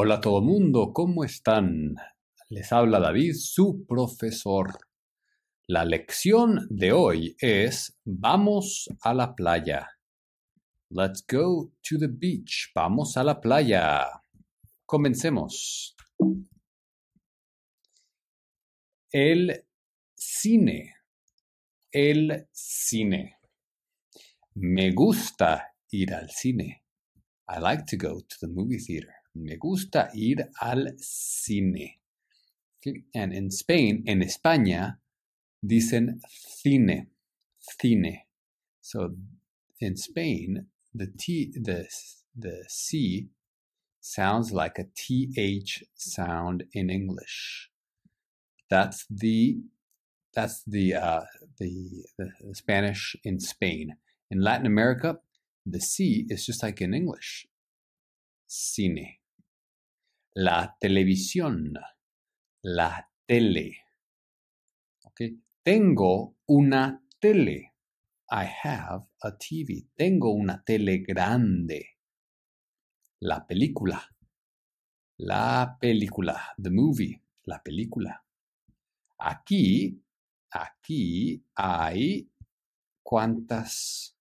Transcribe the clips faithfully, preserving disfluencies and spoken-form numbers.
Hola a todo mundo, ¿cómo están? Les habla David, su profesor. La lección de hoy es Vamos a la playa. Let's go to the beach. Vamos a la playa. Comencemos. El cine. El cine. Me gusta ir al cine. I like to go to the movie theater. Me gusta ir al cine. And in Spain, en España, dicen cine. Cine. So in Spain, the T, the, the C sounds like a T H sound in English. That's the that's the uh, the, the Spanish in Spain. In Latin America, the C is just like in English. Cine. La televisión. La tele. Okay. Tengo una tele. I have a T V. Tengo una tele grande. La película. La película. The movie. La película. Aquí, aquí hay cuántas,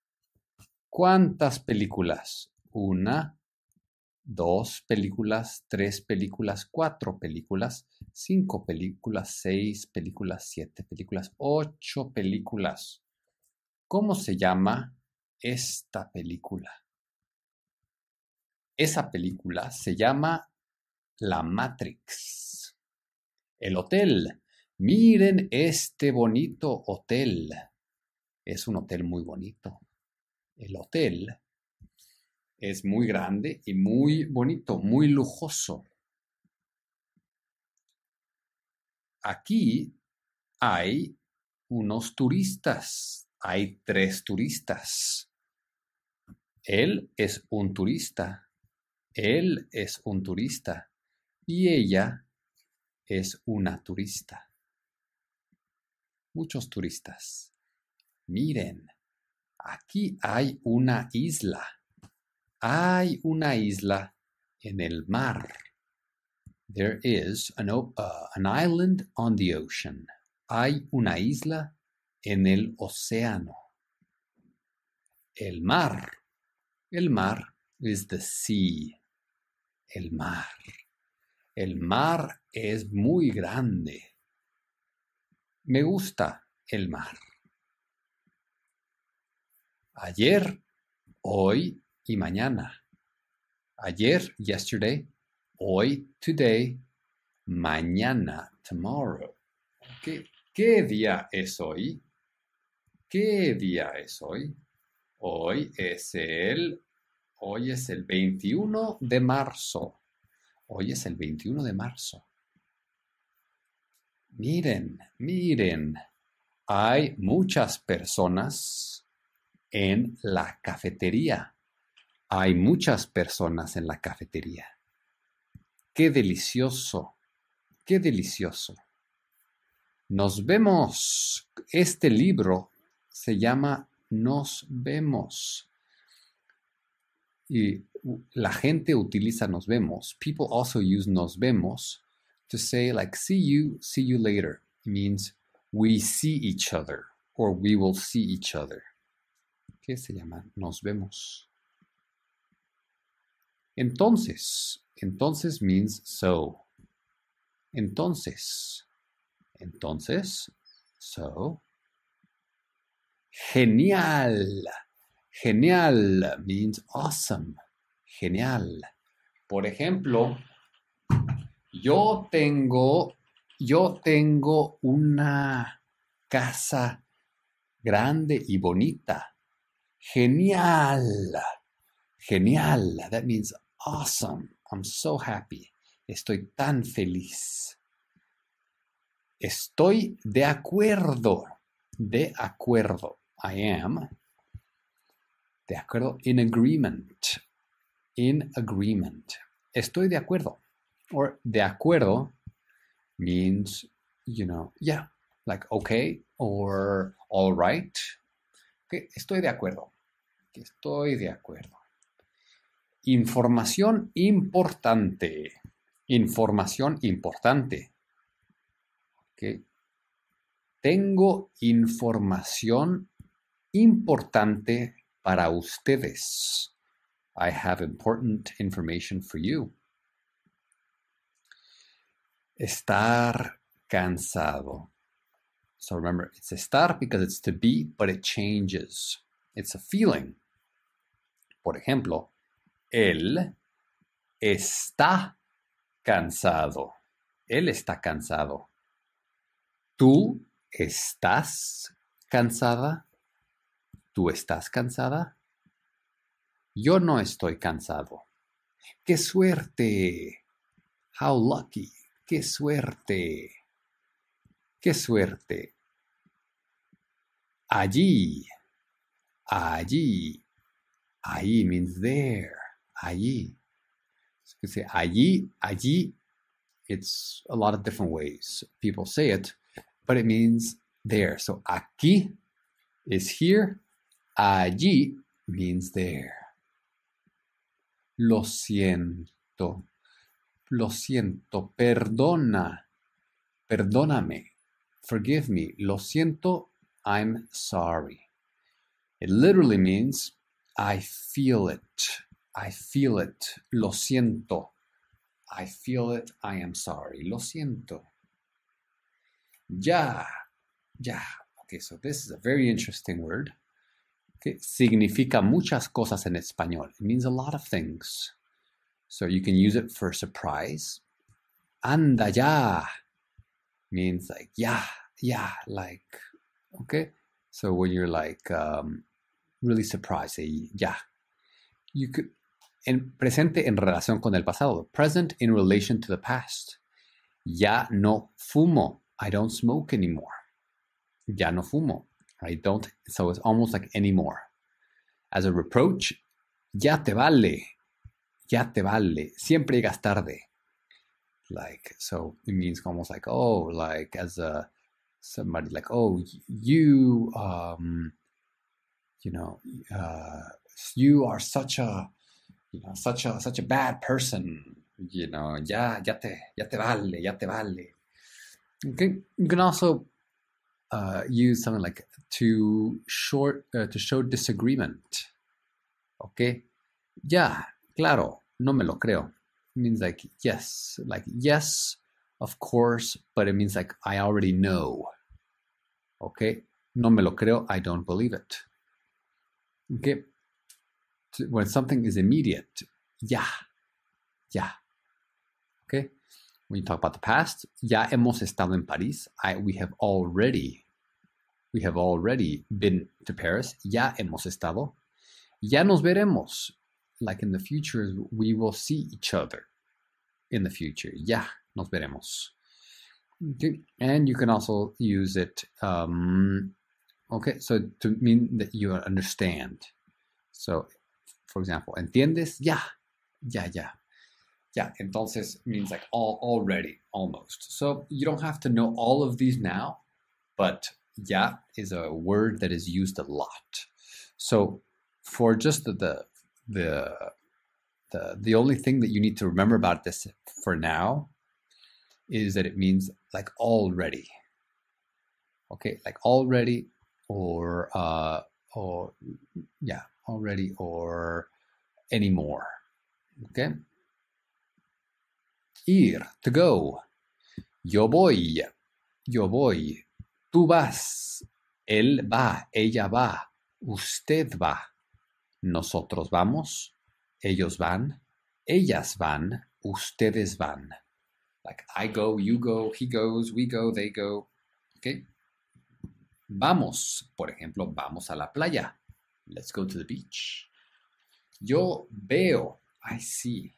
cuántas películas. Una, dos películas, tres películas, cuatro películas, cinco películas, seis películas, siete películas, ocho películas. ¿Cómo se llama esta película? Esa película se llama La Matrix. El hotel. Miren este bonito hotel. Es un hotel muy bonito. El hotel es muy grande y muy bonito, muy lujoso. Aquí hay unos turistas. Hay tres turistas. Él es un turista. Él es un turista. Y ella es una turista. Muchos turistas. Miren, aquí hay una isla. Hay una isla en el mar. There is an, uh, an island on the ocean. Hay una isla en el océano. El mar. El mar is the sea. El mar. El mar es muy grande. Me gusta el mar. Ayer, hoy y mañana. Ayer, yesterday. Hoy, today. Mañana, tomorrow. ¿Qué, qué día es hoy? ¿Qué día es hoy? Hoy es el, hoy es el veintiuno de marzo. Hoy es el veintiuno de marzo. Miren, miren. Hay muchas personas en la cafetería. Hay muchas personas en la cafetería. ¡Qué delicioso! ¡Qué delicioso! Nos vemos. Este libro se llama Nos vemos. Y la gente utiliza nos vemos. People also use nos vemos to say like see you, see you later. It means we see each other or we will see each other. ¿Qué se llama? Nos vemos. Entonces. Entonces means so. Entonces. Entonces. So. Genial. Genial means awesome. Genial. Por ejemplo, yo tengo, yo tengo una casa grande y bonita. Genial. Genial. That means awesome. I'm so happy. Estoy tan feliz. Estoy de acuerdo. De acuerdo. I am. De acuerdo. In agreement. In agreement. Estoy de acuerdo. Or de acuerdo means, you know, yeah. Like okay or all right. Okay, estoy de acuerdo. Estoy de acuerdo. Información importante. información importante. ¿Okay? Tengo información importante para ustedes. I have important information for you. Estar cansado. So remember, it's estar because it's to be, but it changes. It's a feeling. Por ejemplo, él está cansado. Él está cansado. Tú estás cansada. Tú estás cansada. Yo no estoy cansado. ¡Qué suerte! How lucky. ¡Qué suerte! ¡Qué suerte! Allí. Allí. Allí means there. Allí. So you can say allí, allí. It's a lot of different ways people say it, but it means there. So aquí is here. Allí means there. Lo siento. Lo siento, perdona, perdóname, forgive me, lo siento, I'm sorry. It literally means, I feel it, I feel it, lo siento, I feel it, I am sorry, lo siento. Ya, ya. Okay, so this is a very interesting word. Okay, significa muchas cosas en español. It means a lot of things. So you can use it for surprise. Anda ya means like, yeah, yeah, like, okay? So when you're like um, really surprised, say, yeah. You could, en presente en relación con el pasado. Present in relation to the past. Ya no fumo. I don't smoke anymore. Ya no fumo. I don't, so it's almost like anymore. As a reproach, ya te vale. Ya te vale. Siempre llegas tarde. Like, so it means almost like, oh, like as a, somebody like, oh, you, um, you know, uh, you are such a, you know, such a, such a bad person. You know, ya, ya te, ya te vale, ya te vale. Okay. You can also uh, use something like to short, uh, to show disagreement. Okay. Ya. Claro, no me lo creo. It means like, yes, like, yes, of course, but it means like, I already know. Okay? No me lo creo, I don't believe it. Okay? When something is immediate, ya, ya. Okay? When you talk about the past, ya hemos estado en París. I, we have already, we have already been to Paris. Ya hemos estado. Ya nos veremos. Like in the future, we will see each other in the future. Ya, nos veremos. Okay. And you can also use it, um, okay, so to mean that you understand. So, for example, ¿entiendes? Ya, ya, ya. Ya, entonces means like all, already, almost. So you don't have to know all of these now, but ya is a word that is used a lot. So for just the, the The, the the only thing that you need to remember about this for now is that it means like already, okay, like already, or uh, or yeah, already or anymore, okay. Ir, to go. Yo voy, yo voy. Tú vas, él va, ella va, usted va. Nosotros vamos, ellos van, ellas van, ustedes van. Like, I go, you go, he goes, we go, they go. Okay? Vamos, por ejemplo, vamos a la playa. Let's go to the beach. Yo veo, I see.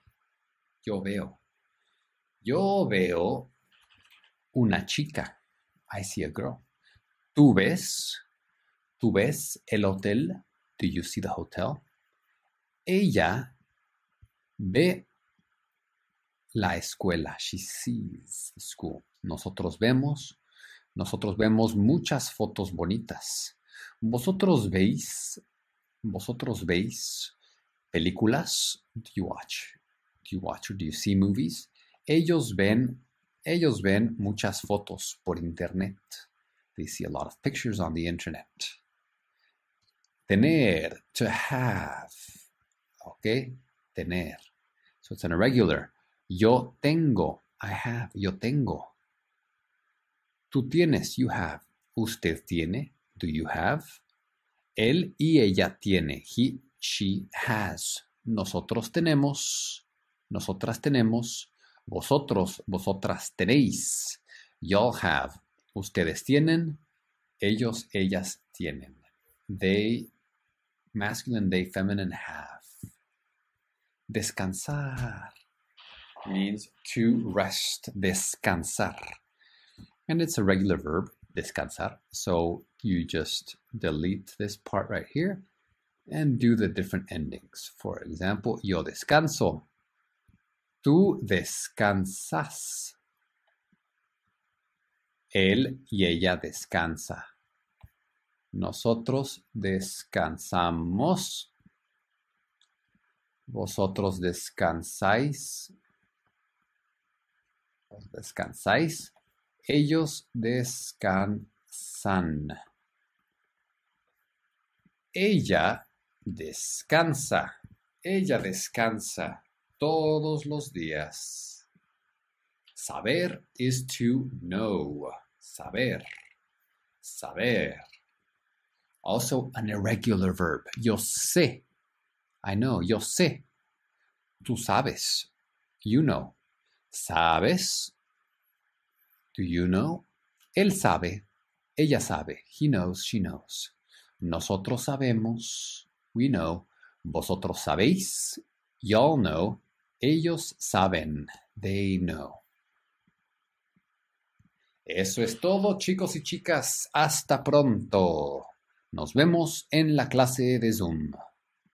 Yo veo. Yo veo una chica. I see a girl. Tú ves, tú ves el hotel. Do you see the hotel? Ella ve la escuela. She sees the school. Nosotros vemos. Nosotros vemos muchas fotos bonitas. Vosotros veis. Vosotros veis películas. Do you watch? Do you watch or do you see movies? Ellos ven, ellos ven muchas fotos por internet. They see a lot of pictures on the internet. Tener, to have. Okay, tener. So it's an irregular. Yo tengo, I have, yo tengo. Tú tienes, you have. Usted tiene, do you have. Él y ella tiene, he, she has. Nosotros tenemos, nosotras tenemos. Vosotros, vosotras tenéis. Y'all have. Ustedes tienen. Ellos, ellas tienen. They, masculine, they, feminine, have. Descansar means to rest. Descansar. And it's a regular verb, descansar. So you just delete this part right here and do the different endings. For example, yo descanso. Tú descansas. Él y ella descansa. Nosotros descansamos. Vosotros descansáis. Descansáis. Ellos descansan. Ella descansa. Ella descansa. Todos los días. Saber is to know. Saber. Saber. Also an irregular verb. Yo sé. I know. Yo sé. Tú sabes. You know. Sabes. Do you know? Él sabe. Ella sabe. He knows. She knows. Nosotros sabemos. We know. Vosotros sabéis. Y'all know. Ellos saben. They know. Eso es todo, chicos y chicas. Hasta pronto. Nos vemos en la clase de Zoom.